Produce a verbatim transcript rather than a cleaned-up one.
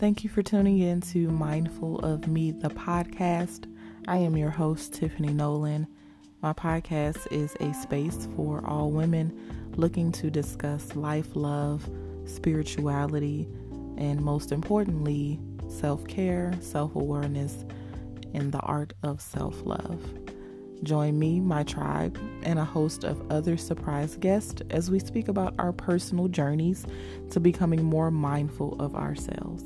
Thank you for tuning in to Mindful of Me, the podcast. I am your host, Tiffany Nolan. My podcast is a space for all women looking to discuss life, love, spirituality, and most importantly, self-care, self-awareness, and the art of self-love. Join me, my tribe, and a host of other surprise guests as we speak about our personal journeys to becoming more mindful of ourselves.